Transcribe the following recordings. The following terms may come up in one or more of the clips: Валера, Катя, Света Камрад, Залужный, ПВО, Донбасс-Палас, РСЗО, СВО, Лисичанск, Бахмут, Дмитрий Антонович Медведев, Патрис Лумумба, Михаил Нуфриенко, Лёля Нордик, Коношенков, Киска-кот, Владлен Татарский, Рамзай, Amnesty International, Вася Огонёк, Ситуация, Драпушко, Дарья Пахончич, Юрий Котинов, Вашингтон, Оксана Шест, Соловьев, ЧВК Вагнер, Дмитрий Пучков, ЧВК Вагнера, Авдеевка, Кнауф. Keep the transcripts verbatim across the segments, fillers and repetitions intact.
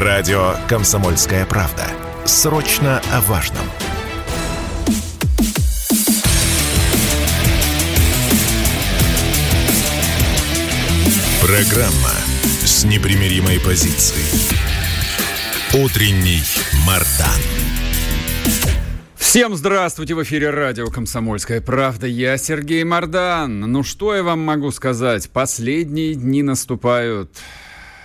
Радио «Комсомольская правда». Срочно о важном. Программа с непримиримой позицией. Утренний Мардан. Всем здравствуйте! В эфире радио «Комсомольская правда». Я Сергей Мардан. Ну что я вам могу сказать? Последние дни наступают.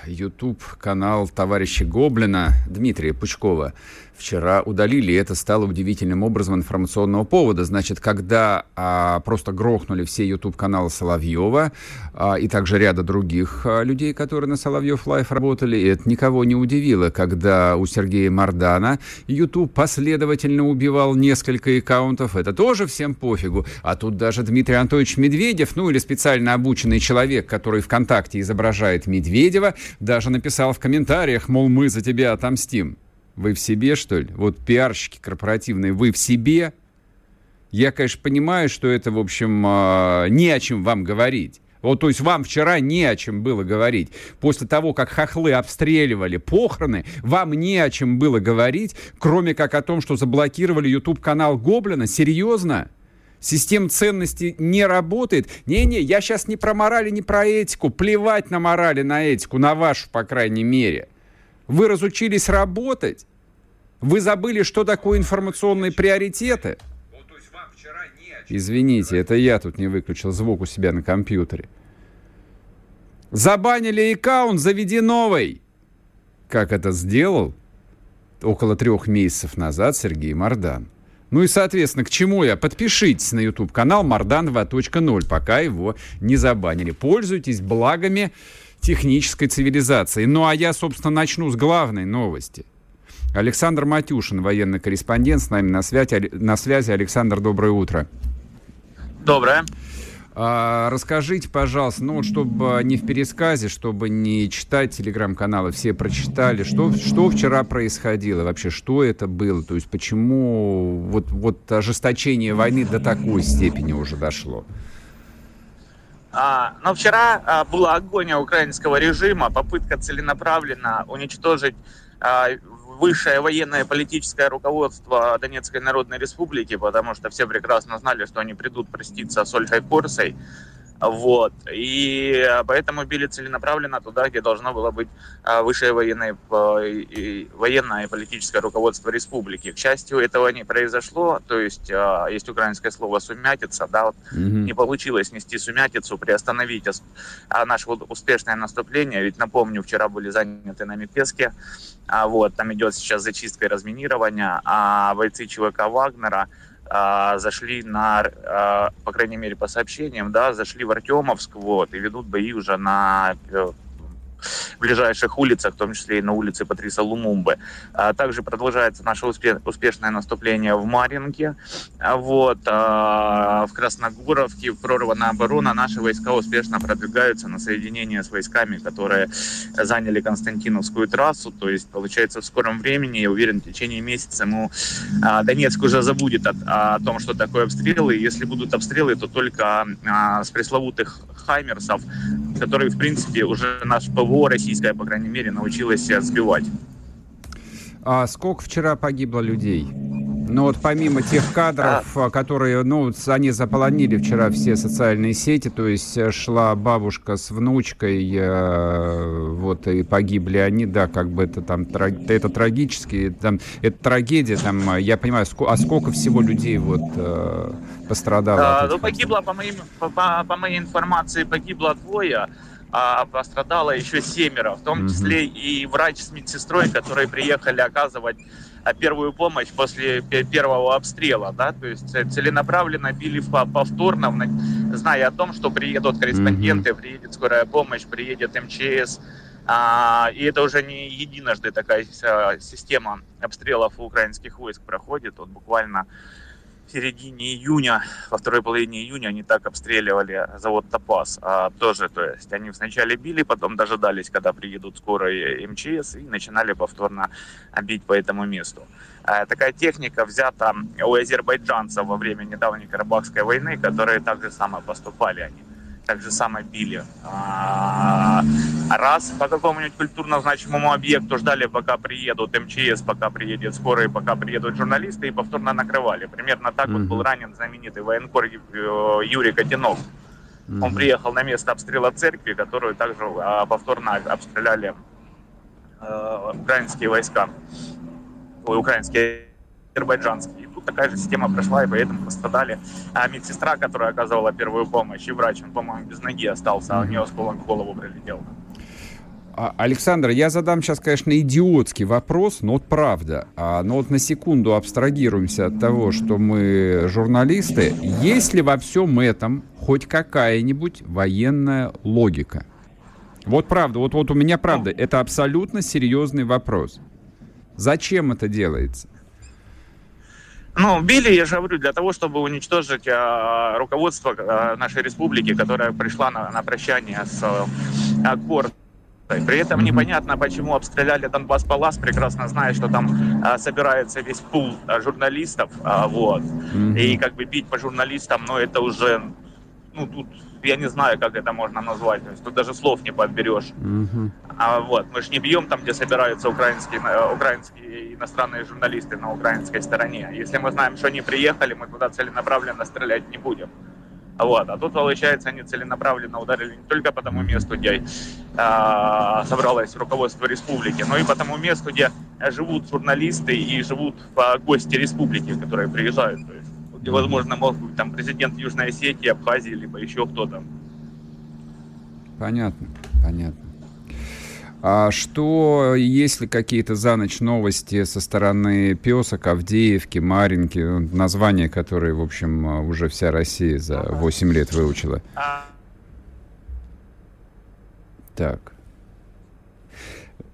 Ютуб-канал товарища Гоблина Дмитрия Пучкова вчера удалили. Это стало удивительным образом информационного повода. Значит, когда а, просто грохнули все ютуб-каналы Соловьева а, и также ряда других а, людей, которые на Соловьев Лайф работали, это никого не удивило, когда у Сергея Мардана ютуб последовательно убивал несколько аккаунтов. Это тоже всем пофигу. А тут даже Дмитрий Антонович Медведев, ну или специально обученный человек, который ВКонтакте изображает Медведева, даже написал в комментариях, мол, мы за тебя отомстим. Вы в себе, что ли? Вот пиарщики корпоративные, вы в себе? Я, конечно, понимаю, что это, в общем, не о чем вам говорить. Вот, то есть вам вчера не о чем было говорить. После того, как хохлы обстреливали похороны, вам не о чем было говорить, кроме как о том, что заблокировали ютуб-канал Гоблина. Серьезно? Система ценностей не работает. Не-не, я сейчас не про мораль и не про этику. Плевать на мораль и на этику, на вашу, по крайней мере. Вы разучились работать? Вы забыли, что такое информационные приоритеты? Извините, это я тут не выключил звук у себя на компьютере. Забанили аккаунт, заведи новый. Как это сделал? Около трех месяцев назад Сергей Мардан. Ну и, соответственно, к чему я? Подпишитесь на ютуб-канал Мардан два точка ноль, пока его не забанили. Пользуйтесь благами технической цивилизации. Ну, а я, собственно, начну с главной новости. Александр Матюшин, военный корреспондент, с нами на связи. На связи. Александр, доброе утро. Доброе. А, расскажите, пожалуйста, ну, чтобы не в пересказе, чтобы не читать телеграм-каналы, все прочитали, что, что вчера происходило вообще, что это было, то есть почему вот, вот ожесточение войны до такой степени уже дошло? А, но вчера а, была агония украинского режима, попытка целенаправленно уничтожить а, высшее военное политическое руководство Донецкой Народной Республики, потому что все прекрасно знали, что они придут проститься с Ольгой Корсой. Вот. И поэтому били целенаправленно туда, где должно было быть высшее военное, военное и политическое руководство республики. К счастью, этого не произошло. То есть есть украинское слово «сумятица». Да? Вот mm-hmm. Не получилось снести сумятицу, приостановить наше вот успешное наступление. Ведь, напомню, вчера были заняты нами Пески. Вот. Там идет сейчас зачистка и разминирование. А бойцы ЧВК «Вагнера» зашли на, по крайней мере, по сообщениям, да, зашли в Артемовск, вот, и ведут бои уже на ближайших улицах, в том числе и на улице Патриса Лумумбы. Также продолжается наше успешное наступление в Маринке, вот, в Красногоровке, прорвана оборона. Наши войска успешно продвигаются на соединение с войсками, которые заняли Константиновскую трассу. То есть, получается, в скором времени, я уверен, в течение месяца мы, Донецк уже забудет о, о том, что такое обстрелы. Если будут обстрелы, то только с пресловутых хаймерсов, которые, в принципе, уже наш ПВО российская, по крайней мере, научилась сбивать. А сколько вчера погибло людей? Ну вот помимо тех кадров, а... которые, ну, они заполонили вчера все социальные сети, то есть шла бабушка с внучкой, вот, и погибли они, да, как бы это там, это трагически, там, это трагедия, там, я понимаю, а сколько всего людей вот пострадало? А, ну, погибло, по моей, по, по моей информации, погибло двое. А пострадало еще семеро, в том числе и врач с медсестрой, которые приехали оказывать первую помощь после первого обстрела. Да? То есть целенаправленно били повторно, зная о том, что приедут корреспонденты, приедет скорая помощь, приедет МЧС. И это уже не единожды такая система обстрелов у украинских войск проходит. Вот буквально в середине июня, во второй половине июня они так обстреливали завод «Топаз». А, тоже, то есть они сначала били, потом дожидались, когда приедут скорые МЧС, и начинали повторно бить по этому месту. А, такая техника взята у азербайджанцев во время недавней Карабахской войны, которые так же самое поступали они. так же само били. Раз по какому-нибудь культурно значимому объекту, ждали, пока приедут МЧС, пока приедет скорая, пока приедут журналисты, и повторно накрывали. Примерно так mm-hmm. вот был ранен знаменитый военкор Юрий Котинов. Mm-hmm. Он приехал на место обстрела церкви, которую также повторно обстреляли украинские войска, ой, украинские, азербайджанские. Такая же система прошла, и поэтому пострадали. А медсестра, которая оказывала первую помощь, и врач, он, по-моему, без ноги остался, а у нее осколок в голову прилетел. Александр, я задам сейчас, конечно, идиотский вопрос, но вот правда. Но вот на секунду абстрагируемся от того, что мы журналисты. Есть ли во всем этом хоть какая-нибудь военная логика? Вот правда, вот, вот у меня правда, это абсолютно серьезный вопрос. Зачем это делается? Ну, били, я же говорю, для того, чтобы уничтожить э, руководство э, нашей республики, которая пришла на, на прощание с э, Корсой. При этом непонятно, почему обстреляли Донбасс-Палас, прекрасно зная, что там э, собирается весь пул э, журналистов, э, вот. Mm-hmm. И как бы бить по журналистам, но ну, это уже, ну, тут, я не знаю, как это можно назвать, то есть тут даже слов не подберешь. Mm-hmm. А, вот, мы же не бьем там, где собираются украинские, э, украинские иностранные журналисты на украинской стороне. Если мы знаем, что они приехали, мы туда целенаправленно стрелять не будем. Вот. А тут, получается, они целенаправленно ударили не только по тому месту, где э, собралось руководство республики, но и по тому месту, где живут журналисты и живут гости республики, которые приезжают. То есть, и, возможно, мог быть там президент Южной Осетии, Абхазии, либо еще кто-то. Понятно, понятно. А что, есть ли какие-то за ночь новости со стороны Песок, Авдеевки, Маринки, названия, которые, в общем, уже вся Россия за восемь лет выучила? Так.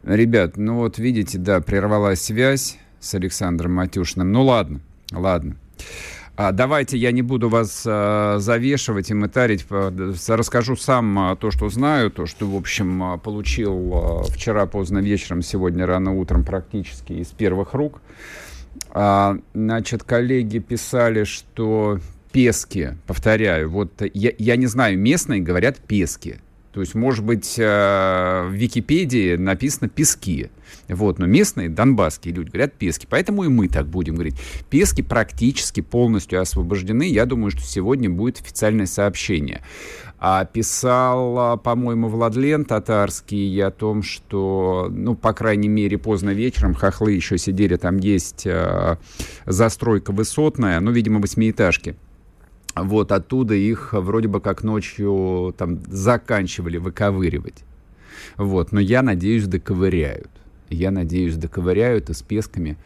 Ребят, ну вот видите, да, прервалась связь с Александром Матюшиным. Ну ладно, ладно. Давайте я не буду вас завешивать и мытарить. Расскажу сам то, что знаю, то, что, в общем, получил вчера поздно вечером, сегодня рано утром практически из первых рук. Значит, коллеги писали, что Пески, повторяю, вот я, я не знаю, местные говорят Пески. То есть, может быть, в Википедии написано «пески». Вот, но местные донбасские люди говорят «пески». Поэтому и мы так будем говорить. Пески практически полностью освобождены. Я думаю, что сегодня будет официальное сообщение. А писал, по-моему, Владлен Татарский о том, что, ну, по крайней мере, поздно вечером хохлы еще сидели. Там есть застройка высотная, ну, видимо, восьмиэтажки. Вот оттуда их вроде бы как ночью там заканчивали выковыривать. Вот, но я надеюсь, доковыряют. Я надеюсь, доковыряют, и с Песками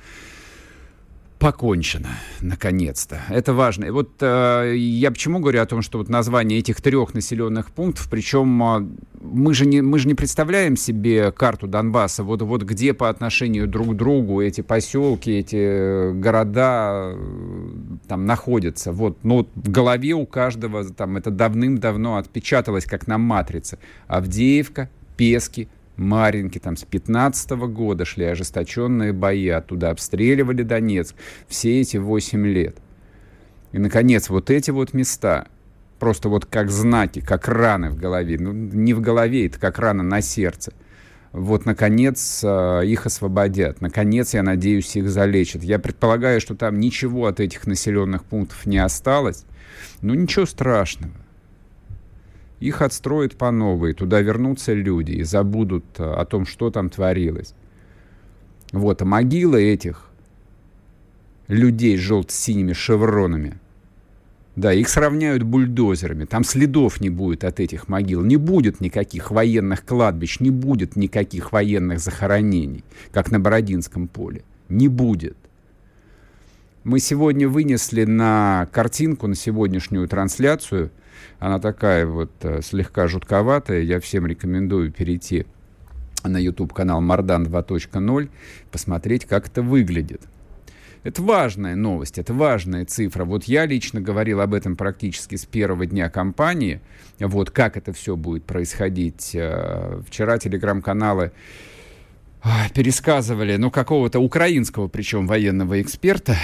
покончено, наконец-то. Это важно. И вот э, я почему говорю о том, что вот название этих трех населенных пунктов, причем э, мы, же не, мы же не представляем себе карту Донбасса, вот, вот где по отношению друг к другу эти поселки, эти города э, там находятся. Вот. Но в голове у каждого там, это давным-давно отпечаталось, как на матрице. Авдеевка, Пески, Маринки, там с пятнадцатого года шли ожесточенные бои, оттуда обстреливали Донецк все эти восемь лет. И, наконец, вот эти вот места, просто вот как знаки, как раны в голове, ну, не в голове, это как рана на сердце. Вот, наконец, их освободят. Наконец, я надеюсь, их залечат. Я предполагаю, что там ничего от этих населенных пунктов не осталось, но ничего страшного. Их отстроят по новой, туда вернутся люди и забудут о том, что там творилось. Вот, а могилы этих людей с желто-синими шевронами, да, их сравняют бульдозерами, там следов не будет от этих могил, не будет никаких военных кладбищ, не будет никаких военных захоронений, как на Бородинском поле, не будет. Мы сегодня вынесли на картинку, на сегодняшнюю трансляцию. Она такая вот слегка жутковатая. Я всем рекомендую перейти на YouTube-канал Мардан два точка ноль, посмотреть, как это выглядит. Это важная новость, это важная цифра. Вот я лично говорил об этом практически с первого дня кампании. Вот как это все будет происходить. Вчера телеграм-каналы пересказывали, ну, какого-то украинского, причем военного эксперта,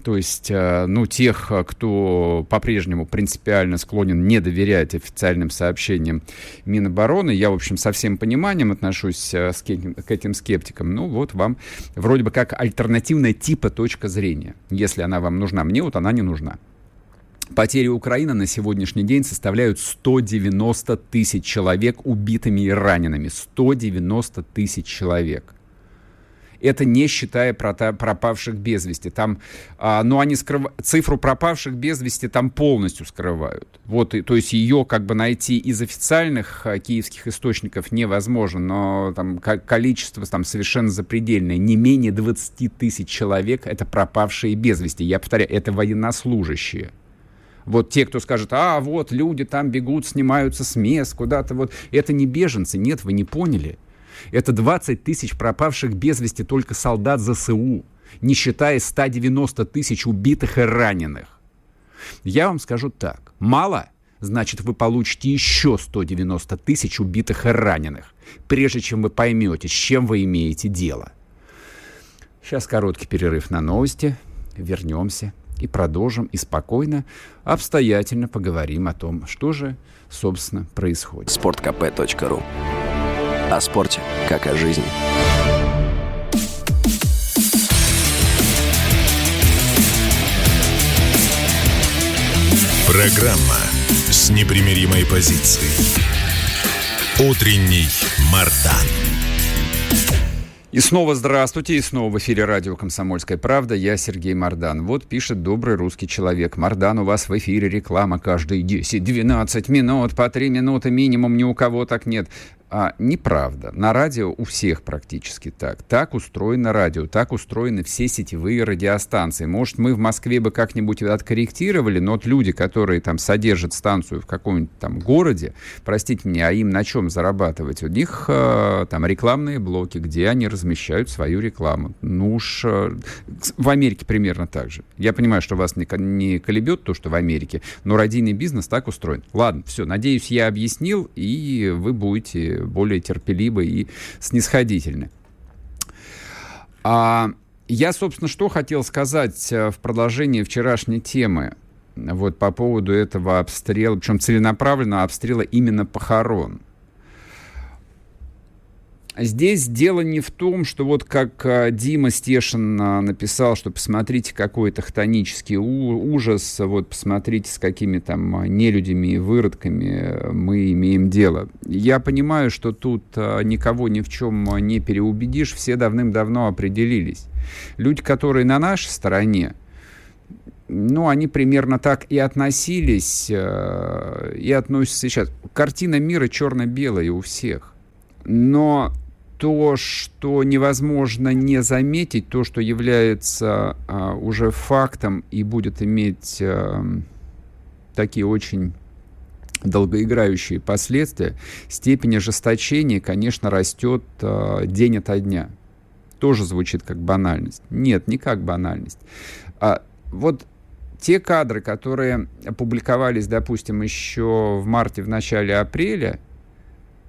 то есть, ну, тех, кто по-прежнему принципиально склонен не доверять официальным сообщениям Минобороны. Я, в общем, со всем пониманием отношусь к этим скептикам. Ну, вот вам вроде бы как альтернативная типа точка зрения. Если она вам нужна, мне вот она не нужна. Потери Украины на сегодняшний день составляют сто девяносто тысяч человек убитыми и ранеными. сто девяносто тысяч человек. Это не считая пропавших без вести. Там, а, ну, они скрыв... цифру пропавших без вести там полностью скрывают. Вот, и, то есть ее как бы найти из официальных а, киевских источников невозможно, но там количество там совершенно запредельное. Не менее двадцать тысяч человек — это пропавшие без вести. Я повторяю, это военнослужащие. Вот те, кто скажет, а вот люди там бегут, снимаются с мест куда-то. Вот. Это не беженцы. Нет, вы не поняли. Это двадцать тысяч пропавших без вести только солдат зе эс у, не считая сто девяносто тысяч убитых и раненых. Я вам скажу так. Мало? Значит, вы получите еще сто девяносто тысяч убитых и раненых, прежде чем вы поймете, с чем вы имеете дело. Сейчас короткий перерыв на новости. Вернемся и продолжим, и спокойно, обстоятельно поговорим о том, что же, собственно, происходит. спорт ка пэ точка ру. О спорте, как о жизни. Программа с непримиримой позицией. Утренний Мардан. И снова здравствуйте, и снова в эфире радио «Комсомольская правда». Я Сергей Мардан. Вот пишет добрый русский человек. Мардан, у вас в эфире реклама каждые десять-двенадцать минут, по три минуты минимум, ни у кого так нет. А, неправда. На радио у всех практически так. Так устроено радио, так устроены все сетевые радиостанции. Может, мы в Москве бы как-нибудь откорректировали, но вот люди, которые там содержат станцию в каком-нибудь там городе, простите меня, а им на чем зарабатывать? У них э, там рекламные блоки, где они размещают свою рекламу. Ну уж э, в Америке примерно так же. Я понимаю, что вас не, не колебет то, что в Америке, но радийный бизнес так устроен. Ладно, все, надеюсь, я объяснил, и вы будете более терпеливы и снисходительны. А я, собственно, что хотел сказать в продолжении вчерашней темы вот по поводу этого обстрела, причем целенаправленного обстрела именно похорон. Здесь дело не в том, что вот как Дима Стешин написал, что посмотрите, какой тахтонический ужас, вот посмотрите, с какими там нелюдями и выродками мы имеем дело. Я понимаю, что тут никого ни в чем не переубедишь, все давным-давно определились. Люди, которые на нашей стороне, ну, они примерно так и относились, и относятся сейчас. Картина мира черно-белая у всех. Но то, что невозможно не заметить, то, что является а, уже фактом и будет иметь а, такие очень долгоиграющие последствия, степень ожесточения, конечно, растет а, день ото дня. Тоже звучит как банальность. Нет, не как банальность. А, вот те кадры, которые опубликовались, допустим, еще в марте, в начале апреля,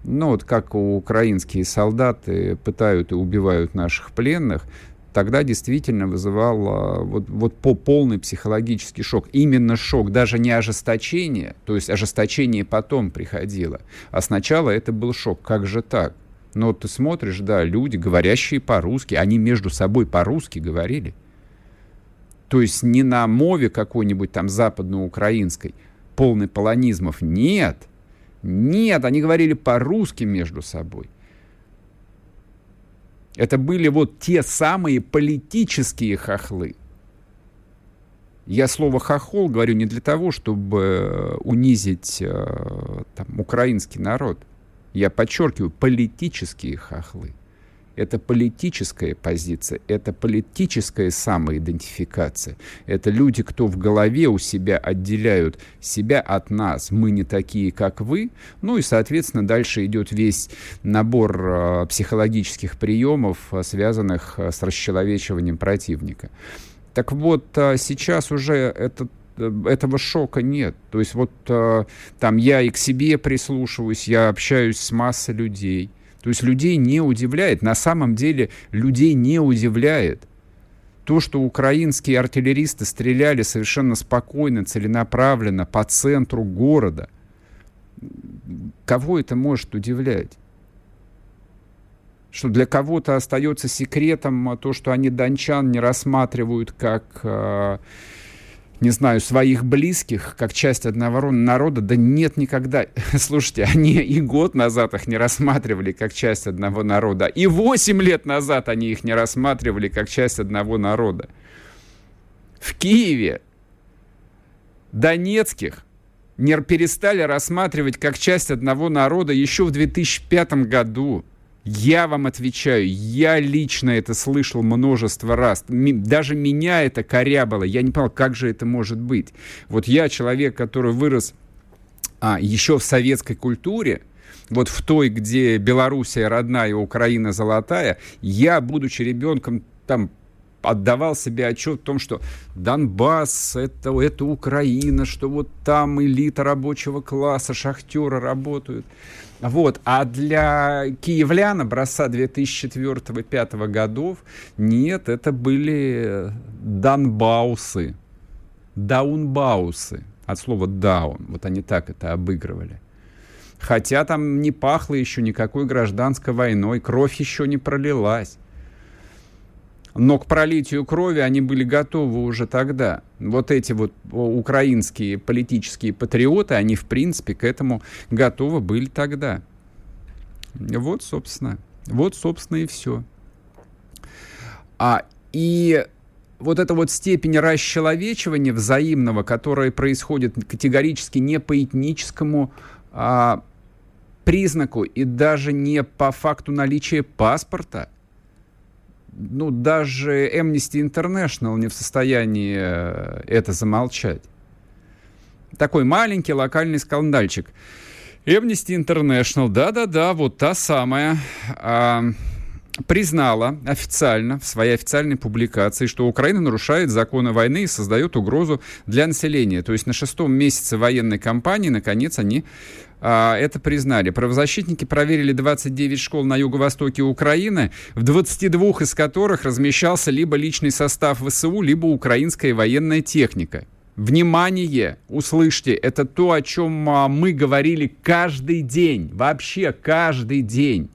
ну, вот как украинские солдаты пытают и убивают наших пленных, тогда действительно вызывал вот, вот по полный психологический шок. Именно шок, даже не ожесточение, то есть ожесточение потом приходило, а сначала это был шок. Как же так? Но вот ты смотришь, да, люди, говорящие по-русски, они между собой по-русски говорили. То есть не на мове какой-нибудь там западноукраинской, полный полонизмов, нет. Нет, они говорили по-русски между собой. Это были вот те самые политические хохлы. Я слово «хохол» говорю не для того, чтобы унизить там, украинский народ. Я подчеркиваю, политические хохлы. Это политическая позиция, это политическая самоидентификация. Это люди, кто в голове у себя отделяют себя от нас. Мы не такие, как вы. Ну и, соответственно, дальше идет весь набор а, психологических приемов, а, связанных а, с расчеловечиванием противника. Так вот, а, сейчас уже этот этого шока нет. То есть вот а, там я и к себе прислушиваюсь, я общаюсь с массой людей. То есть людей не удивляет. На самом деле людей не удивляет То, что украинские артиллеристы стреляли совершенно спокойно, целенаправленно по центру города, кого это может удивлять? Что для кого-то остается секретом то, что они дончан не рассматривают как, не знаю, своих близких, как часть одного народа. Да нет, никогда. Слушайте, они и год назад их не рассматривали как часть одного народа. И восемь лет назад они их не рассматривали как часть одного народа. В Киеве донецких не перестали рассматривать как часть одного народа еще в две тысячи пятом году. Я вам отвечаю, я лично это слышал множество раз. Даже меня это корябало. Я не понял, как же это может быть. Вот я человек, который вырос а, еще в советской культуре, вот в той, где Белоруссия родная, Украина золотая, я, будучи ребенком, там отдавал себе отчет в том, что Донбасс, это, это Украина, что вот там элита рабочего класса, шахтеры работают. Вот. А для киевлян образца две тысячи четвёртого — две тысячи пятого годов нет, это были донбаусы, даунбаусы, от слова даун. Вот они так это обыгрывали. Хотя там не пахло еще никакой гражданской войной, кровь еще не пролилась. Но к пролитию крови они были готовы уже тогда. Вот эти вот украинские политические патриоты, они, в принципе, к этому готовы были тогда. Вот, собственно. Вот, собственно, и все. А, и вот эта вот степень расчеловечивания взаимного, которая происходит категорически не по этническому а, признаку и даже не по факту наличия паспорта, ну, даже Amnesty International не в состоянии это замолчать. Такой маленький локальный скандальчик. Amnesty International, да-да-да, вот та самая, а, признала официально, в своей официальной публикации, что Украина нарушает законы войны и создает угрозу для населения. То есть на шестом месяце военной кампании, наконец, они... это признали. Правозащитники проверили двадцать девять школ на юго-востоке Украины, в двадцати двух из которых размещался либо личный состав ВСУ, либо украинская военная техника. Внимание! Услышьте, это то, о чем мы говорили каждый день, вообще каждый день.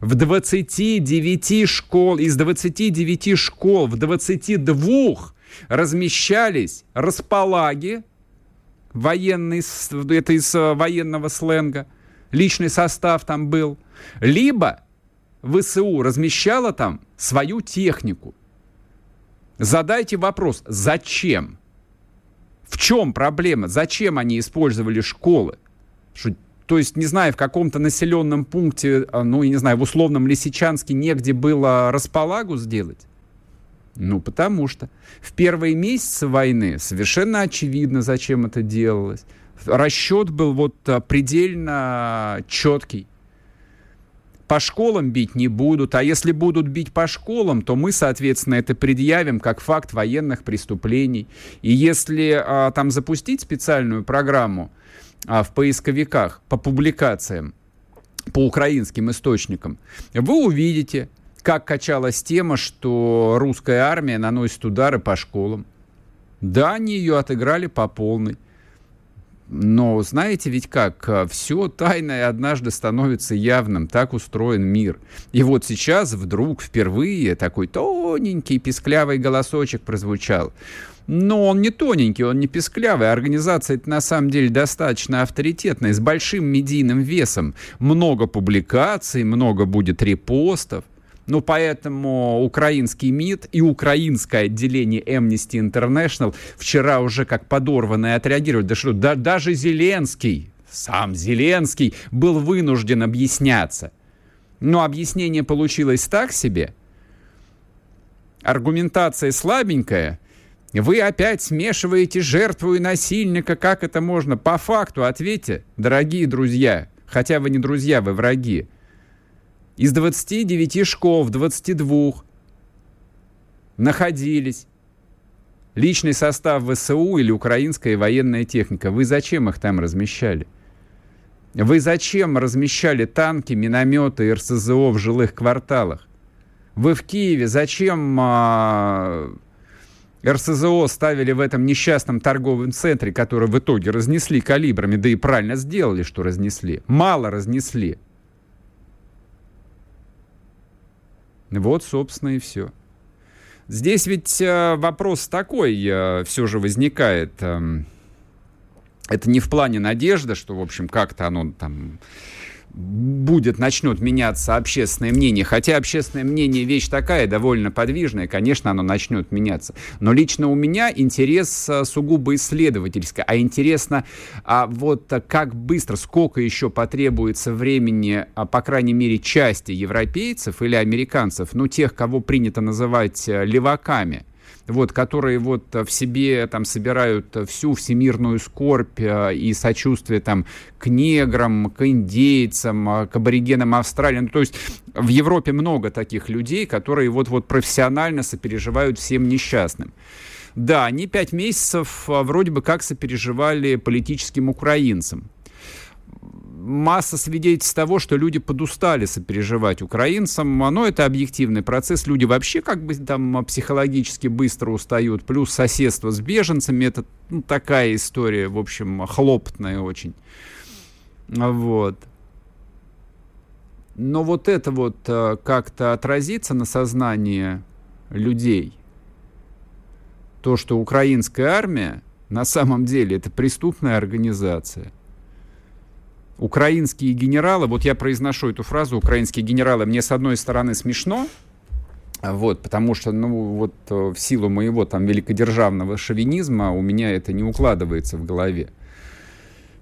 В двадцати девяти школ, из двадцати девяти школ в двадцати двух размещались располаги, военный, это из военного сленга, личный состав там был, либо ВСУ размещала там свою технику. Задайте вопрос, зачем? В чем проблема? Зачем они использовали школы? Что, то есть, не знаю, в каком-то населенном пункте, ну, я не знаю, в условном Лисичанске негде было располагу сделать? Ну, потому что в первые месяцы войны совершенно очевидно, зачем это делалось. Расчет был вот предельно четкий. По школам бить не будут, а если будут бить по школам, то мы, соответственно, это предъявим как факт военных преступлений. И если а, там запустить специальную программу а, в поисковиках по публикациям, по украинским источникам, вы увидите, как качалась тема, что русская армия наносит удары по школам. Да, они ее отыграли по полной. Но знаете ведь как? Все тайное однажды становится явным. Так устроен мир. И вот сейчас вдруг впервые такой тоненький писклявый голосочек прозвучал. Но он не тоненький, он не писклявый. Организация на самом деле достаточно авторитетная, с большим медийным весом. Много публикаций, много будет репостов. Ну, поэтому украинский МИД и украинское отделение Amnesty International вчера уже как подорванное отреагировали. Да что, да, даже Зеленский, сам Зеленский, был вынужден объясняться. Но объяснение получилось так себе. Аргументация слабенькая. Вы опять смешиваете жертву и насильника. Как это можно? По факту ответьте, дорогие друзья. Хотя вы не друзья, вы враги. Из двадцати девяти школ в двадцати двух находились личный состав ВСУ или украинская военная техника. Вы зачем их там размещали? Вы зачем размещали танки, минометы и РСЗО в жилых кварталах? Вы в Киеве зачем а, эр эс зэ о ставили в этом несчастном торговом центре, который в итоге разнесли калибрами, да и правильно сделали, что разнесли. Мало разнесли. Вот, собственно, и все. Здесь ведь вопрос такой все же возникает. Это не в плане надежды, что, в общем, как-то оно там будет, начнет меняться общественное мнение. Хотя общественное мнение вещь такая, довольно подвижная, конечно, оно начнет меняться. Но лично у меня интерес сугубо исследовательский. А интересно, а вот как быстро, сколько еще потребуется времени, по крайней мере, части европейцев или американцев, ну, тех, кого принято называть леваками, вот, которые вот в себе там собирают всю всемирную скорбь и сочувствие там к неграм, к индейцам, к аборигенам Австралии. Ну, то есть в Европе много таких людей, которые вот-вот профессионально сопереживают всем несчастным. Да, они пять месяцев вроде бы как сопереживали политическим украинцам. Масса свидетельств того, что люди подустали сопереживать украинцам, но это объективный процесс. Люди вообще как бы там психологически быстро устают, плюс соседство с беженцами, это ну, такая история, в общем, хлопотная очень. Вот. Но вот это вот как-то отразится на сознании людей. То, что украинская армия на самом деле это преступная организация. Украинские генералы, вот я произношу эту фразу, украинские генералы, мне с одной стороны смешно, вот, потому что, ну, вот в силу моего там великодержавного шовинизма у меня это не укладывается в голове.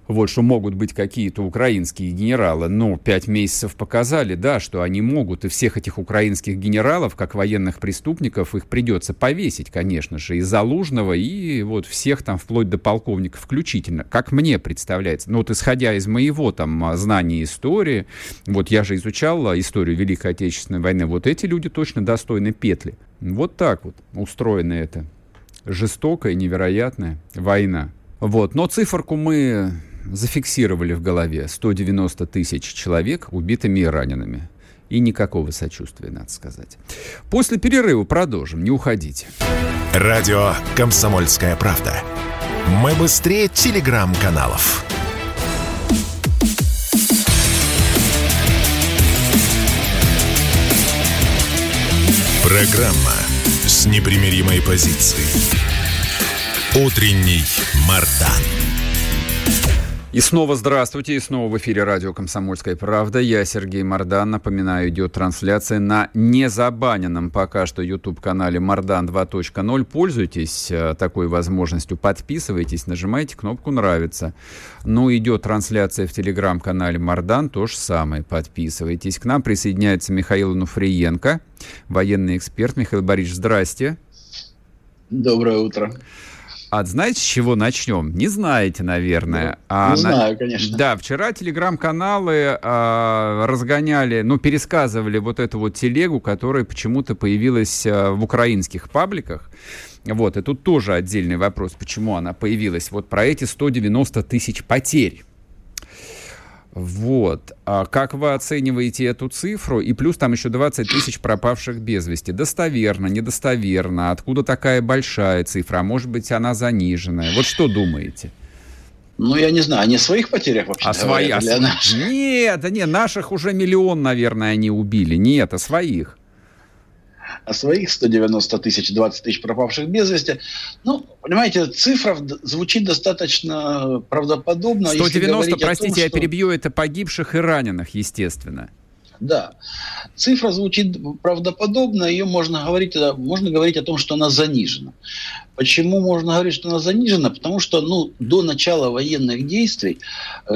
Вот, что могут быть какие-то украинские генералы, но пять месяцев показали, да, что они могут, и всех этих украинских генералов, как военных преступников, их придется повесить, конечно же, и Залужного, и вот всех там, вплоть до полковника включительно, как мне представляется. Ну, вот исходя из моего там знания истории, вот я же изучал историю Великой Отечественной войны, вот эти люди точно достойны петли. Вот так вот устроена эта жестокая, невероятная война. Вот, но циферку мы зафиксировали в голове. сто девяносто тысяч человек убитыми и ранеными. И никакого сочувствия, надо сказать. После перерыва продолжим, не уходите. Радио «Комсомольская правда». Мы быстрее телеграм-каналов. Программа с непримиримой позицией. Утренний Мардан. И снова здравствуйте, и снова в эфире радио «Комсомольская правда». Я Сергей Мардан. Напоминаю, идет трансляция на незабаненном пока что YouTube-канале «Мардан два точка ноль». Пользуйтесь такой возможностью, подписывайтесь, нажимайте кнопку «Нравится». Ну, идет трансляция в телеграм-канале «Мардан», то же самое, подписывайтесь. К нам присоединяется Михаил Нуфриенко, военный эксперт. Михаил Борисович, здрасте. Доброе утро. А знаете, с чего начнем? Не знаете, наверное. А, не на... знаю, конечно. Да, вчера телеграм-каналы а, разгоняли, ну, пересказывали вот эту вот телегу, которая почему-то появилась а, в украинских пабликах. Вот, и тут тоже отдельный вопрос, почему она появилась. Вот про эти сто девяносто тысяч потерь. Вот. А как вы оцениваете эту цифру? И плюс там еще двадцать тысяч пропавших без вести. Достоверно, недостоверно? Откуда такая большая цифра? Может быть, она заниженная? Вот что думаете? Ну, я не знаю. Они о своих потерях вообще а говорят? О своих? Наших? Нет, нет, наших уже миллион, наверное, они убили. Нет, о своих. О своих сто девяносто тысяч, двадцать тысяч пропавших без вести. Ну, понимаете, цифра звучит достаточно правдоподобно. сто девяносто, простите, том, я что... перебью, это погибших и раненых, естественно. Да. Цифра звучит правдоподобно, ее можно говорить, можно говорить о том, что она занижена. Почему можно говорить, что она занижена? Потому что ну, до начала военных действий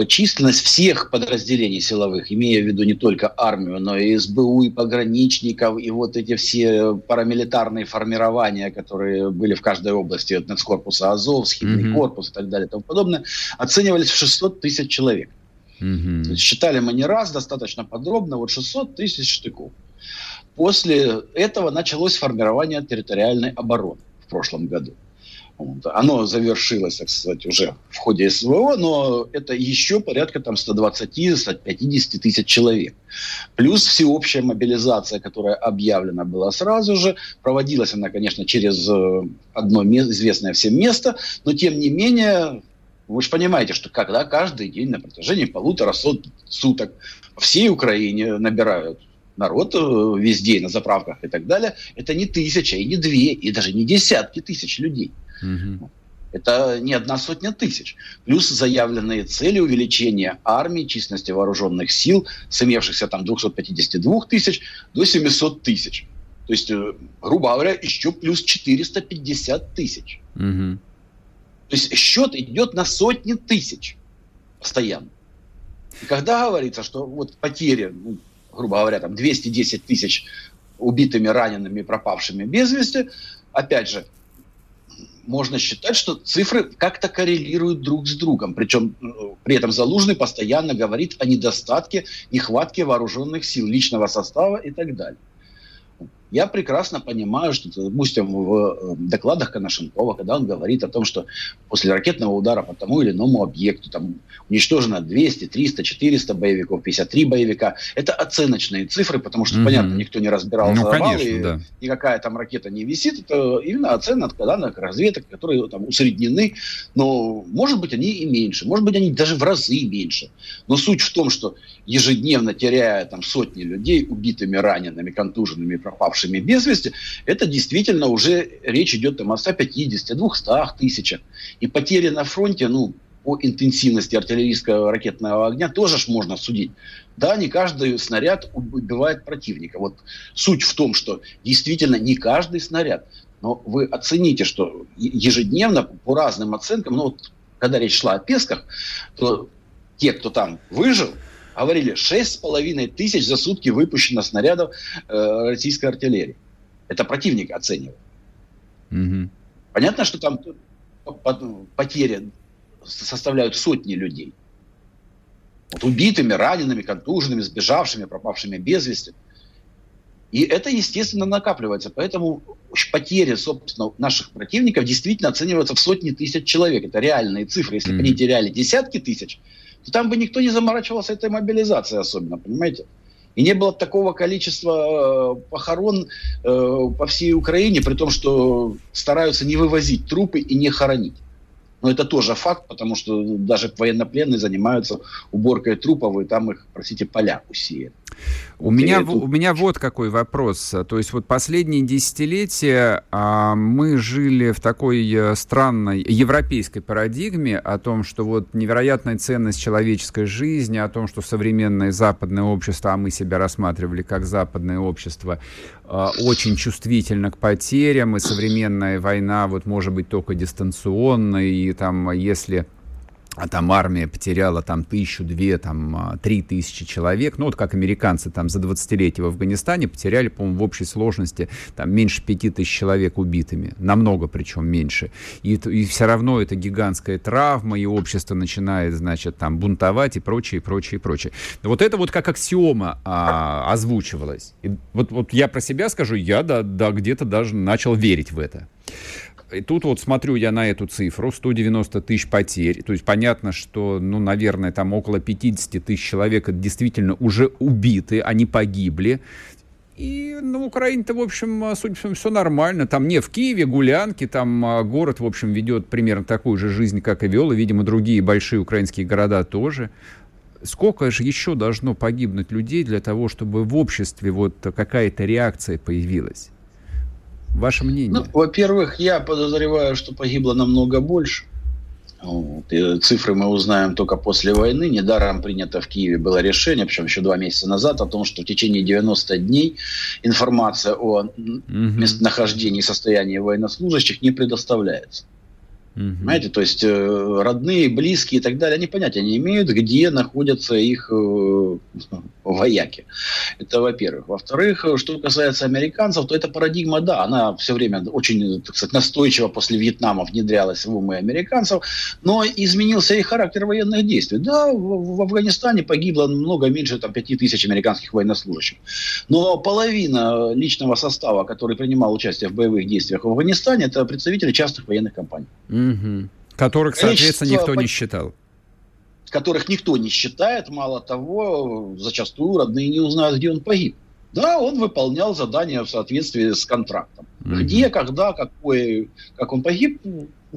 численность всех подразделений силовых, имея в виду не только армию, но и эс бэ у, и пограничников, и вот эти все парамилитарные формирования, которые были в каждой области, вот, нацкорпуса Азов, Схидный mm-hmm. корпус и так далее и тому подобное, оценивались в шестьсот тысяч человек. Угу. Считали мы не раз, достаточно подробно, вот шестьсот тысяч штыков. После этого началось формирование территориальной обороны в прошлом году. Оно завершилось, так сказать, уже в ходе СВО, но это еще порядка там сто двадцать - сто пятьдесят тысяч человек. Плюс всеобщая мобилизация, которая объявлена была сразу же. Проводилась она, конечно, через одно известное всем место, но тем не менее... Вы же понимаете, что когда каждый день на протяжении полутора сот суток по всей Украине набирают народ везде, на заправках и так далее, это не тысяча, и не две, и даже не десятки тысяч людей. Угу. Это не одна сотня тысяч. Плюс заявленные цели увеличения армии, численности вооруженных сил, с имевшихся там двухсот пятидесяти двух тысяч до семисот тысяч. То есть, грубо говоря, еще плюс четыреста пятьдесят тысяч. Угу. То есть счет идет на сотни тысяч постоянно. И когда говорится, что вот потери, ну, грубо говоря, там двести десять тысяч убитыми, ранеными, пропавшими без вести, опять же, можно считать, что цифры как-то коррелируют друг с другом. Причем при этом Залужный постоянно говорит о недостатке, нехватке вооруженных сил, личного состава и так далее. Я прекрасно понимаю, что, допустим, в докладах Коношенкова, когда он говорит о том, что после ракетного удара по тому или иному объекту там уничтожено двести, триста, четыреста боевиков, пятьдесят три боевика, это оценочные цифры, потому что, mm-hmm. понятно, никто не разбирал ну, завал, конечно, и да. никакая там ракета не висит. Это именно оценка данных разведок, которые там усреднены, но, может быть, они и меньше, может быть, они даже в разы меньше. Но суть в том, что ежедневно теряя там сотни людей убитыми, ранеными, контуженными, пропавшими, без вести, это действительно уже речь идет там, о ста пятидесяти - двухстах тысячах. И потери на фронте, ну, по интенсивности артиллерийского ракетного огня тоже ж можно судить. Да, не каждый снаряд убивает противника. Вот суть в том, что действительно не каждый снаряд. Но вы оцените, что ежедневно по разным оценкам, ну вот когда речь шла о Песках, то те, кто там выжил, говорили, шесть с половиной тысяч за сутки выпущено снарядов э, российской артиллерии. Это противник оценивал. Mm-hmm. Понятно, что там потери составляют сотни людей. Вот убитыми, ранеными, контуженными, сбежавшими, пропавшими без вести. И это, естественно, накапливается. Поэтому потери, собственно, наших противников действительно оцениваются в сотни тысяч человек. Это реальные цифры. Если mm-hmm. бы они теряли десятки тысяч, то там бы никто не заморачивался этой мобилизацией особенно, понимаете? И не было такого количества похорон э, по всей Украине, при том, что стараются не вывозить трупы и не хоронить. Но это тоже факт, потому что даже военнопленные занимаются уборкой трупов, и там их, простите, поля усеяли. У меня, тут... у меня вот какой вопрос. То есть вот последние десятилетия а, мы жили в такой странной европейской парадигме о том, что вот невероятная ценность человеческой жизни, о том, что современное западное общество, а мы себя рассматривали как западное общество, а, очень чувствительно к потерям, и современная война вот может быть только дистанционной, и там если... А там армия потеряла там тысячу, две, там три тысячи человек. Ну вот как американцы там за двадцатилетие в Афганистане потеряли, по-моему, в общей сложности там меньше пяти тысяч человек убитыми. Намного причем меньше. И, и все равно это гигантская травма, и общество начинает, значит, там бунтовать и прочее, и прочее, и прочее. Вот это вот как аксиома а, озвучивалась. И вот, вот я про себя скажу, я да, да, где-то даже начал верить в это. И тут вот смотрю я на эту цифру, сто девяносто тысяч потерь. То есть понятно, что, ну, наверное, там около пятьдесят тысяч человек действительно уже убиты, они погибли. И на Украине-то, в общем, судя по всему, все нормально. Там не в Киеве гулянки, там город, в общем, ведет примерно такую же жизнь, как и вел. И, видимо, другие большие украинские города тоже. Сколько же еще должно погибнуть людей для того, чтобы в обществе вот какая-то реакция появилась? Ваше мнение? Ну, во-первых, я подозреваю, что погибло намного больше. Вот. И цифры мы узнаем только после войны. Недаром принято в Киеве было решение, причем еще два месяца назад, о том, что в течение девяноста дней информация о местонахождении и состоянии военнослужащих не предоставляется. Mm-hmm. Понимаете, то есть э, родные, близкие и так далее, они понятия не имеют, где находятся их э, вояки. Это во-первых. Во-вторых, что касается американцев, то эта парадигма, да, она все время очень, так сказать, настойчиво после Вьетнама внедрялась в умы американцев, но изменился и характер военных действий. Да, в, в Афганистане погибло много меньше там, пять тысяч американских военнослужащих, но половина личного состава, который принимал участие в боевых действиях в Афганистане, это представители частных военных компаний. Угу. Которых, соответственно, количество... никто не считал. Которых никто не считает. Мало того, зачастую родные не узнают, где он погиб. Да, он выполнял задания в соответствии с контрактом. Угу. Где, когда, какой, как он погиб,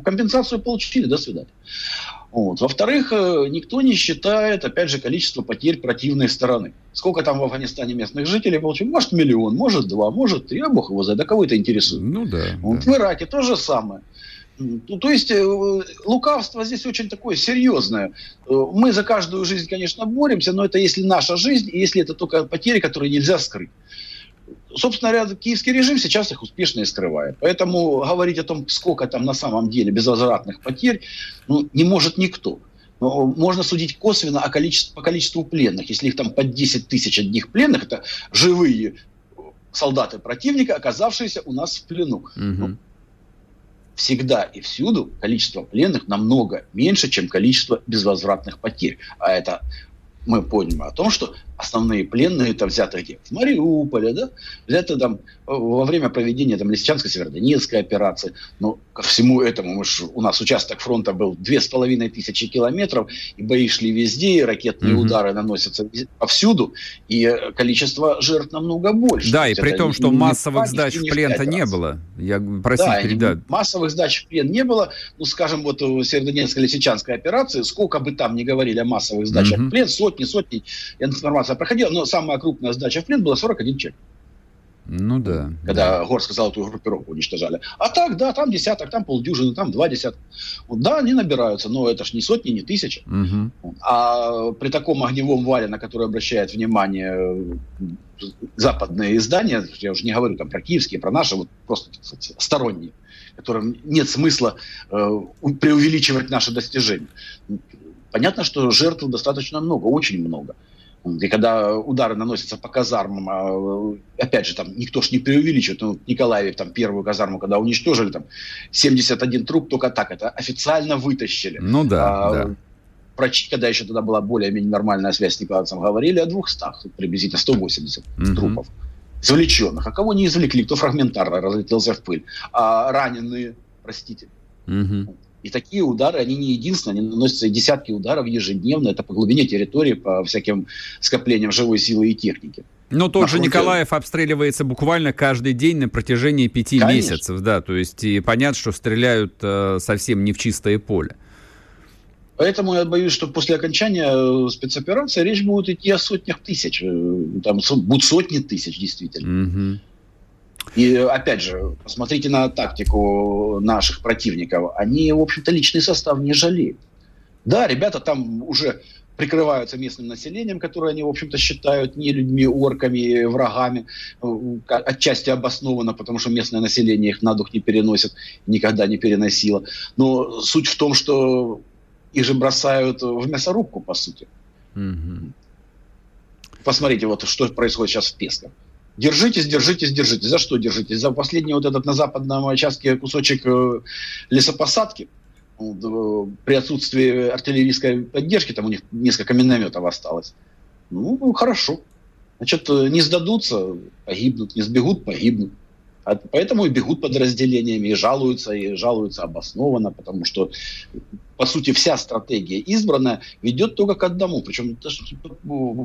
компенсацию получили. До свидания. Вот. Во-вторых, никто не считает, опять же, количество потерь противной стороны. Сколько там в Афганистане местных жителей получили? Может, миллион, может, два, может, три. А бог его знает. Да кого это интересует? Ну да. Вот. Да. В Ираке то же самое. Ну, то есть, лукавство здесь очень такое серьезное. Мы за каждую жизнь, конечно, боремся, но это если наша жизнь, и если это только потери, которые нельзя скрыть. Собственно говоря, киевский режим сейчас их успешно и скрывает. Поэтому говорить о том, сколько там на самом деле безвозвратных потерь, ну, не может никто. Но можно судить косвенно о количестве, по количеству пленных. Если их там под десять тысяч одних пленных, это живые солдаты противника, оказавшиеся у нас в плену. Угу. Всегда и всюду количество пленных намного меньше, чем количество безвозвратных потерь. А это мы понимаем о том, что основные пленные там взяты где? В Мариуполе, да? Взяты там во время проведения там Лисичанско-Северодонецкой операции. Но ко всему этому мы ж, у нас участок фронта был две с половиной тысячи километров, и бои шли везде, и ракетные mm-hmm. удары наносятся повсюду, и количество жертв намного больше. Да, и при том, что массовых сдач в плен-то не было. Я просил да, передать. Массовых сдач в плен не было. Ну, скажем, вот в Северодонецко-Лисичанской операции, сколько бы там ни говорили о массовых сдачах в mm-hmm. плен, сотни, сотни, я информацию проходила, но самая крупная сдача в плен была сорок один человек. Ну да. Когда да. Горск золотую группировку уничтожали. А так, да, там десяток, там полдюжины, там два десятка. Да, они набираются, но это ж не сотни, не тысячи. Угу. А при таком огневом вале, на который обращает внимание западные издания, я уже не говорю там про киевские, про наши, вот просто кстати, сторонние, которым нет смысла э, преувеличивать наши достижения. Понятно, что жертв достаточно много, очень много. И когда удары наносятся по казармам, опять же, там никто ж не преувеличивает. Ну, Николаев, там, первую казарму, когда уничтожили, там, семьдесят один труп, только так это официально вытащили. Ну да, а, да. Про, когда еще тогда была более-менее нормальная связь с Николаевцем, говорили о двухстах, приблизительно сто восемьдесят mm-hmm. трупов извлеченных. А кого не извлекли, кто фрагментарно разлетелся в пыль. А раненые, простите. Mm-hmm. И такие удары, они не единственные, они наносятся и десятки ударов ежедневно. Это по глубине территории, по всяким скоплениям живой силы и техники. Но тот на же фронте. Николаев обстреливается буквально каждый день на протяжении пяти Конечно. месяцев. Да, то есть и понятно, что стреляют э, совсем не в чистое поле. Поэтому я боюсь, что после окончания спецоперации речь будет идти о сотнях тысяч. Там будут сотни тысяч, действительно. Угу. И, опять же, посмотрите на тактику наших противников. Они, в общем-то, личный состав не жалеют. Да, ребята там уже прикрываются местным населением, которое они, в общем-то, считают не людьми, орками, врагами. Отчасти обоснованно, потому что местное население их на дух не переносит, никогда не переносило. Но суть в том, что их же бросают в мясорубку, по сути. Mm-hmm. Посмотрите, вот что происходит сейчас в Песках. Держитесь, держитесь, держитесь. За что держитесь? За последний вот этот на западном участке кусочек лесопосадки. При отсутствии артиллерийской поддержки, там у них несколько минометов осталось. Ну, хорошо. Значит, не сдадутся, погибнут. Не сбегут, погибнут. А поэтому и бегут подразделениями, и жалуются, и жалуются обоснованно, потому что, по сути, вся стратегия избранная ведет только к одному. Причем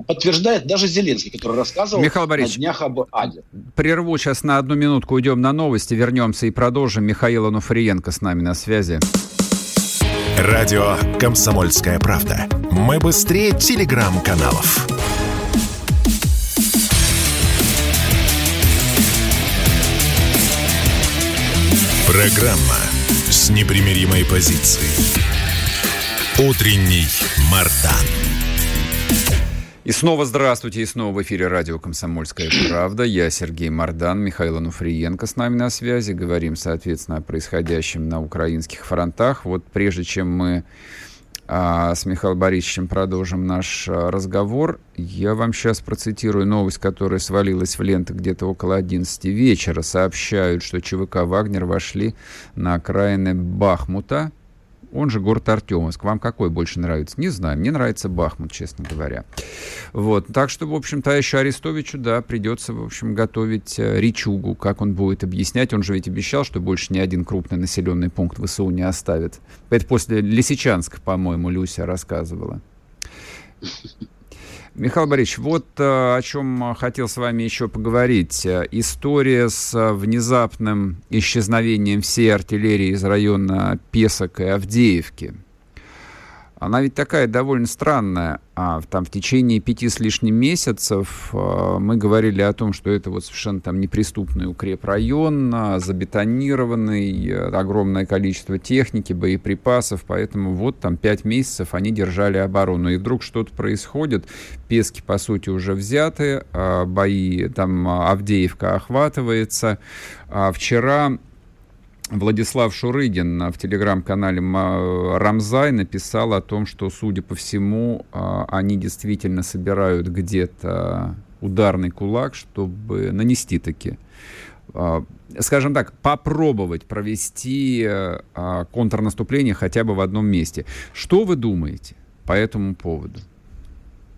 подтверждает даже Зеленский, который рассказывал Михаил Борисович, на днях об Аде. Прерву сейчас на одну минутку, уйдем на новости, вернемся и продолжим. Михаил Нуфриенко с нами на связи. Радио «Комсомольская правда». Мы быстрее телеграм-каналов. Программа с непримиримой позицией. Утренний Мардан. И снова здравствуйте, и снова в эфире радио «Комсомольская правда». Я Сергей Мардан, Михаил Нуфриенко с нами на связи. Говорим, соответственно, о происходящем на украинских фронтах. Вот прежде чем мы а, с Михаилом Борисовичем продолжим наш а, разговор, я вам сейчас процитирую новость, которая свалилась в ленты где-то около одиннадцати вечера. Сообщают, что ЧВК «Вагнер» вошли на окраины Бахмута. Он же город Артемовск. Вам какой больше нравится? Не знаю. Мне нравится Бахмут, честно говоря. Вот. Так что, в общем-то, еще Арестовичу, да, придется, в общем, готовить речугу, как он будет объяснять. Он же ведь обещал, что больше ни один крупный населенный пункт ВСУ не оставит. Это после Лисичанска, по-моему, Люся рассказывала. Михаил Борисович, вот о чем хотел с вами еще поговорить. История с внезапным исчезновением всей артиллерии из района Песок и Авдеевки. Она ведь такая довольно странная. А, там, в течение пяти с лишним месяцев а, мы говорили о том, что это вот совершенно там неприступный укрепрайон, а, забетонированный, а, огромное количество техники, боеприпасов. Поэтому вот там пять месяцев они держали оборону. И вдруг что-то происходит. Пески, по сути, уже взяты. А, бои, там Авдеевка охватывается. А, вчера... Владислав Шурыгин в телеграм-канале «Рамзай» написал о том, что, судя по всему, они действительно собирают где-то ударный кулак, чтобы нанести таки, скажем так, попробовать провести контрнаступление хотя бы в одном месте. Что вы думаете по этому поводу?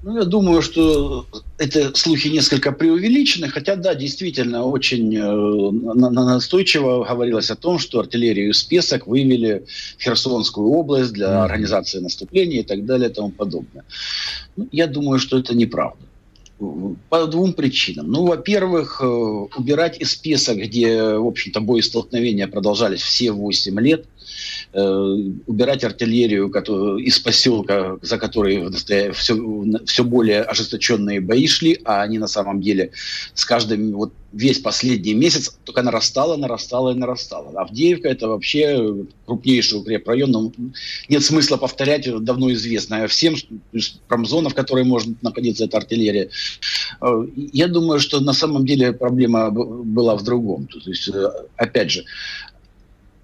Ну, я думаю, что это слухи несколько преувеличены, хотя, да, действительно, очень настойчиво говорилось о том, что артиллерию из Песок вывели в Херсонскую область для организации наступления и так далее и тому подобное. Ну, я думаю, что это неправда. По двум причинам. Ну, во-первых, убирать из Песок, где, в общем-то, боестолкновения продолжались все восемь лет, убирать артиллерию из поселка, за который все, все более ожесточенные бои шли, а они на самом деле с каждым, вот весь последний месяц только нарастало, нарастало и нарастало. Авдеевка – это вообще крупнейший укрепрайон, но нет смысла повторять, давно известно всем, промзона, в которой может находиться эта артиллерия. Я думаю, что на самом деле проблема была в другом. То есть, опять же,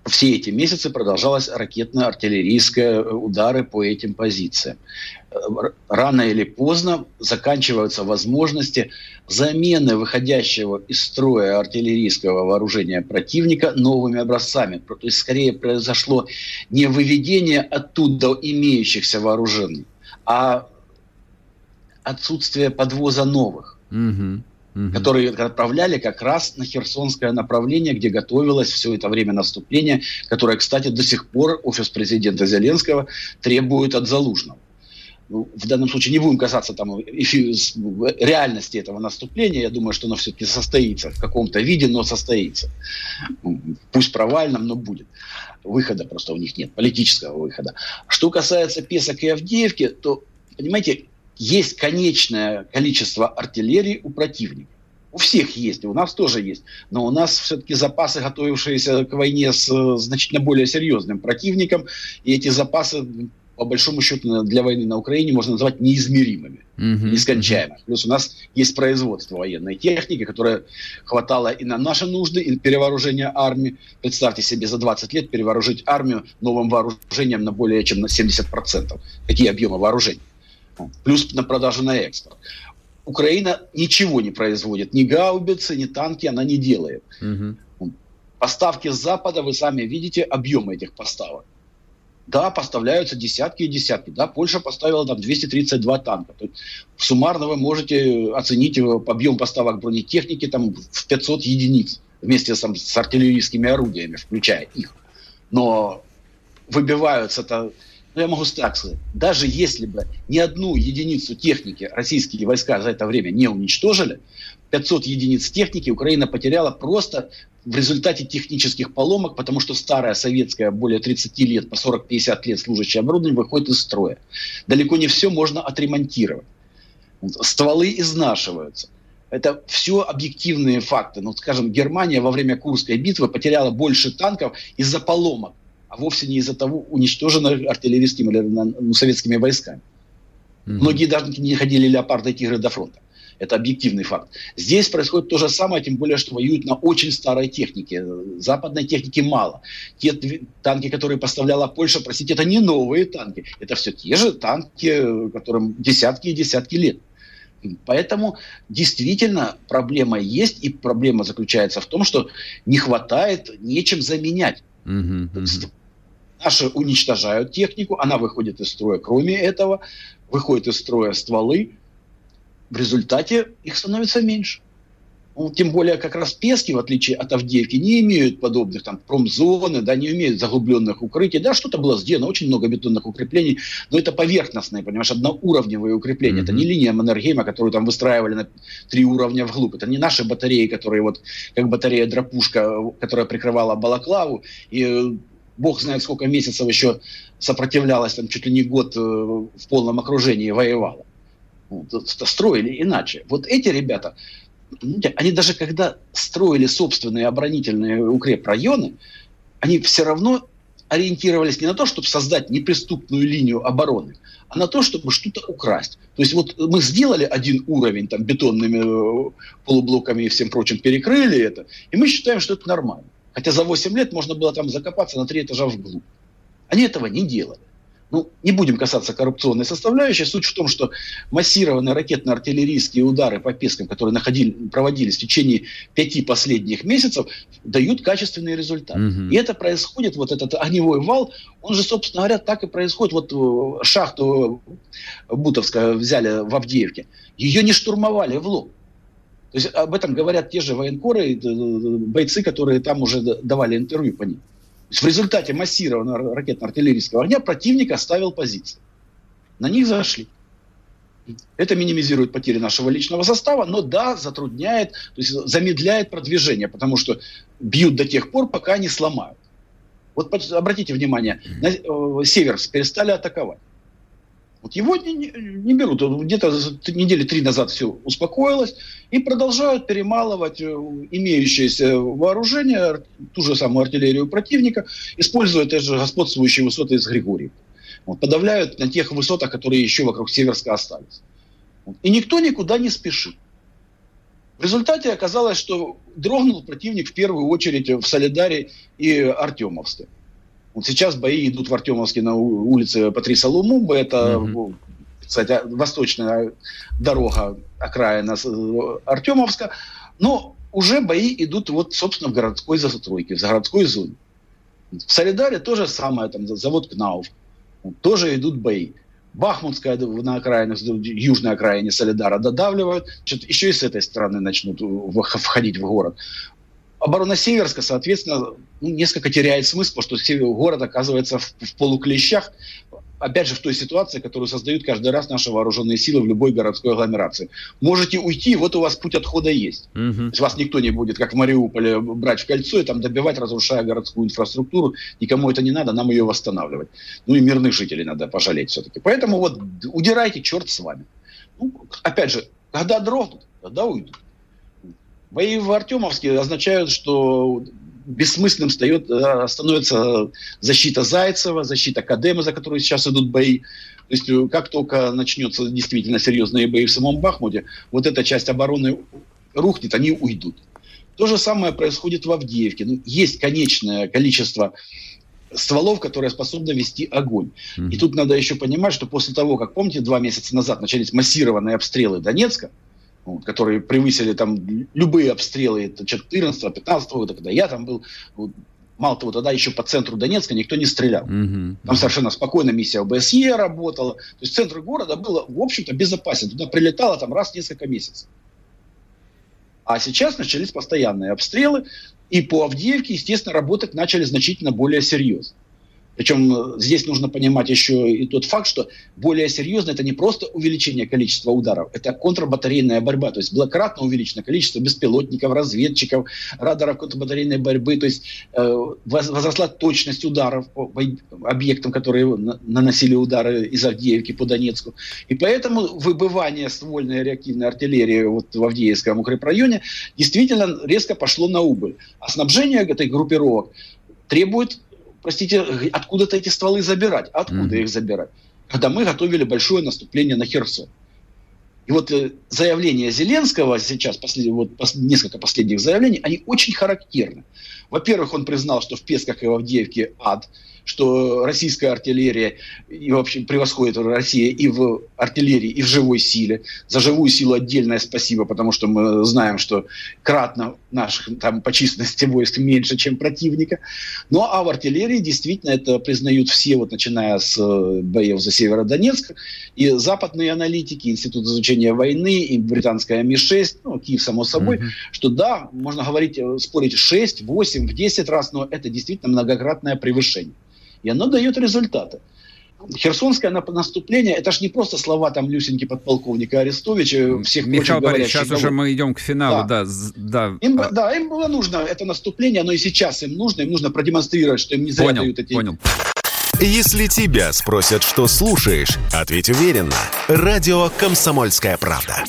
все эти месяцы продолжалось ракетно-артиллерийские удары по этим позициям. Рано или поздно заканчиваются возможности замены выходящего из строя артиллерийского вооружения противника новыми образцами. То есть, скорее произошло не выведение оттуда имеющихся вооружений, а отсутствие подвоза новых. Mm-hmm. Uh-huh. Которые отправляли как раз на Херсонское направление, где готовилось все это время наступление, которое, кстати, до сих пор офис президента Зеленского требует от Залужного. В данном случае не будем касаться там реальности этого наступления. Я думаю, что оно все-таки состоится в каком-то виде, но состоится. Пусть провальным, но будет. Выхода просто у них нет, политического выхода. Что касается Песок и Авдеевки, то, понимаете, есть конечное количество артиллерии у противника. У всех есть, и у нас тоже есть. Но у нас все-таки запасы, готовившиеся к войне с значительно более серьезным противником. И эти запасы, по большому счету, для войны на Украине можно назвать неизмеримыми, mm-hmm. нескончаемыми. Плюс у нас есть производство военной техники, которая хватало и на наши нужды, и на перевооружение армии. Представьте себе, за двадцать лет перевооружить армию новым вооружением на более чем на семьдесят процентов. Какие объемы вооружений. Плюс на продажу на экспорт. Украина ничего не производит. Ни гаубицы, ни танки она не делает. Угу. Поставки с Запада, вы сами видите объемы этих поставок. Да, поставляются десятки и десятки. Да, Польша поставила там двести тридцать два танка. То есть, суммарно вы можете оценить объем поставок бронетехники там, в пятьсот единиц. Вместе с, с артиллерийскими орудиями, включая их. Но выбиваются-то... Ну, я могу так сказать, даже если бы ни одну единицу техники российские войска за это время не уничтожили, пятьсот единиц техники Украина потеряла просто в результате технических поломок, потому что старая советская, более тридцати лет, по сорок-пятьдесят лет служащее оборудование выходит из строя. Далеко не все можно отремонтировать. Стволы изнашиваются. Это все объективные факты. Ну, скажем, Германия во время Курской битвы потеряла больше танков из-за поломок, а вовсе не из-за того, уничтожено артиллерийскими или ну, советскими войсками. Многие даже не ходили леопарды и тигры до фронта. Это объективный факт. Здесь происходит то же самое, тем более, что воюют на очень старой технике. Западной техники мало. Те танки, которые поставляла Польша, простите, это не новые танки. Это все те же танки, которым десятки и десятки лет. Поэтому действительно проблема есть. И проблема заключается в том, что не хватает нечем заменять. Mm-hmm, mm-hmm. Наши уничтожают технику, она выходит из строя. Кроме этого, выходят из строя стволы. В результате их становится меньше. Тем более, как раз Пески, в отличие от Авдеевки, не имеют подобных там промзоны, да, не имеют заглубленных укрытий. Да, что-то было сделано, очень много бетонных укреплений, но это поверхностные, понимаешь, одноуровневые укрепления. Mm-hmm. Это не линия Маннергейма, которую там выстраивали на три уровня вглубь. Это не наши батареи, которые вот, как батарея Драпушка, которая прикрывала Балаклаву, и бог знает, сколько месяцев еще сопротивлялась, там чуть ли не год в полном окружении воевала. Строили иначе. Вот эти ребята, они даже когда строили собственные оборонительные укрепрайоны, они все равно ориентировались не на то, чтобы создать неприступную линию обороны, а на то, чтобы что-то украсть. То есть вот мы сделали один уровень, там, бетонными полублоками и всем прочим перекрыли это, и мы считаем, что это нормально. Хотя за восемь лет можно было там закопаться на три этажа вглубь. Они этого не делали. Ну, не будем касаться коррупционной составляющей. Суть в том, что массированные ракетно-артиллерийские удары по Пескам, которые находили, проводились в течение пяти последних месяцев, дают качественный результат. Mm-hmm. И это происходит, вот этот огневой вал, он же, собственно говоря, так и происходит. Вот шахту Бутовскую взяли в Авдеевке. Ее не штурмовали в лоб. То есть об этом говорят те же военкоры, бойцы, которые там уже давали интервью по ним. В результате массированного ракетно-артиллерийского огня противник оставил позиции. На них зашли. Это минимизирует потери нашего личного состава, но да, затрудняет, то есть замедляет продвижение, потому что бьют до тех пор, пока не сломают. Вот обратите внимание, на север перестали атаковать. Вот его не, не берут. Где-то недели три назад все успокоилось. И продолжают перемалывать имеющееся вооружение, ту же самую артиллерию противника, используя те же господствующие высоты из Григорьев. Вот, подавляют на тех высотах, которые еще вокруг Северска остались. Вот. И никто никуда не спешит. В результате оказалось, что дрогнул противник в первую очередь в Солидаре и Артемовске. Вот сейчас бои идут в Артемовске на улице Патриса Лумумба. Это, mm-hmm. кстати, восточная дорога, окраина Артемовска. Но уже бои идут, вот, собственно, в городской застройке, в городской зоне. В Солидаре то же самое, там, завод Кнауф. Тоже идут бои. Бахмутская на окраине, южной окраине Солидара додавливают. Значит, еще и с этой стороны начнут входить в город. Оборона Северска, соответственно, ну, несколько теряет смысл, потому что город оказывается в, в полуклещах. Опять же, в той ситуации, которую создают каждый раз наши вооруженные силы в любой городской агломерации. Можете уйти, вот у вас путь отхода есть. Угу. То есть вас никто не будет, как в Мариуполе, брать в кольцо и там добивать, разрушая городскую инфраструктуру. Никому это не надо, нам ее восстанавливать. Ну и мирных жителей надо пожалеть все-таки. Поэтому вот удирайте, черт с вами. Ну, опять же, когда дрогнут, тогда уйдут. Бои в Артемовске означают, что бессмысленным встает, становится защита Зайцева, защита Кадема, за которую сейчас идут бои. То есть как только начнется действительно серьезные бои в самом Бахмуте, вот эта часть обороны рухнет, они уйдут. То же самое происходит в Авдеевке. Ну, есть конечное количество стволов, которые способны вести огонь. Mm-hmm. И тут надо еще понимать, что после того, как, помните, два месяца назад начались массированные обстрелы Донецка, которые превысили там любые обстрелы четырнадцатого, пятнадцатого года, когда я там был. Вот, мало того, тогда еще по центру Донецка никто не стрелял. Mm-hmm. Там совершенно спокойно миссия ОБСЕ работала. То есть центр города был, в общем-то, безопасен. Туда прилетало там раз в несколько месяцев. А сейчас начались постоянные обстрелы. И по Авдеевке, естественно, работать начали значительно более серьезно. Причем здесь нужно понимать еще и тот факт, что более серьезно это не просто увеличение количества ударов, это контрбатарейная борьба. То есть было кратно увеличено количество беспилотников, разведчиков, радаров контрбатарейной борьбы. То есть э, возросла точность ударов по объектам, которые наносили удары из Авдеевки по Донецку. И поэтому выбывание ствольной реактивной артиллерии вот в Авдеевском укрепрайоне действительно резко пошло на убыль. А снабжение этой группировок требует... Простите, откуда-то эти стволы забирать? Откуда mm-hmm. их забирать? когда мы готовили большое наступление на Херсон. И вот заявления Зеленского сейчас, послед... вот несколько последних заявлений, они очень характерны. Во-первых, он признал, что в Песках и в Авдеевке ад, что российская артиллерия и, в общем, превосходит Россия и в артиллерии, и в живой силе. За живую силу отдельное спасибо, потому что мы знаем, что кратно наших там, по численности войск меньше, чем противника. Ну а в артиллерии действительно это признают все, вот, начиная с боев за Северодонецк, и западные аналитики, Институт изучения войны, и британская эм и шесть, ну, Киев, само собой, mm-hmm. что да, можно говорить, спорить шесть, восемь, в десять раз, но это действительно многократное превышение. И оно дает результаты. Херсонское наступление, это ж не просто слова там Люсеньки, подполковника Арестовича, всех Михаил прочих Борисович, сейчас уже мы идем к финалу. Да. Да, да. Им, а... да, им было нужно это наступление, оно и сейчас им нужно. Им нужно продемонстрировать, что им не зря понял, дают эти... Понял. Если тебя спросят, что слушаешь, ответь уверенно. Радио «Комсомольская правда».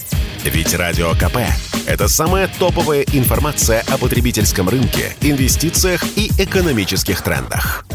Ведь Радио КП – это самая топовая информация о потребительском рынке, инвестициях и экономических трендах.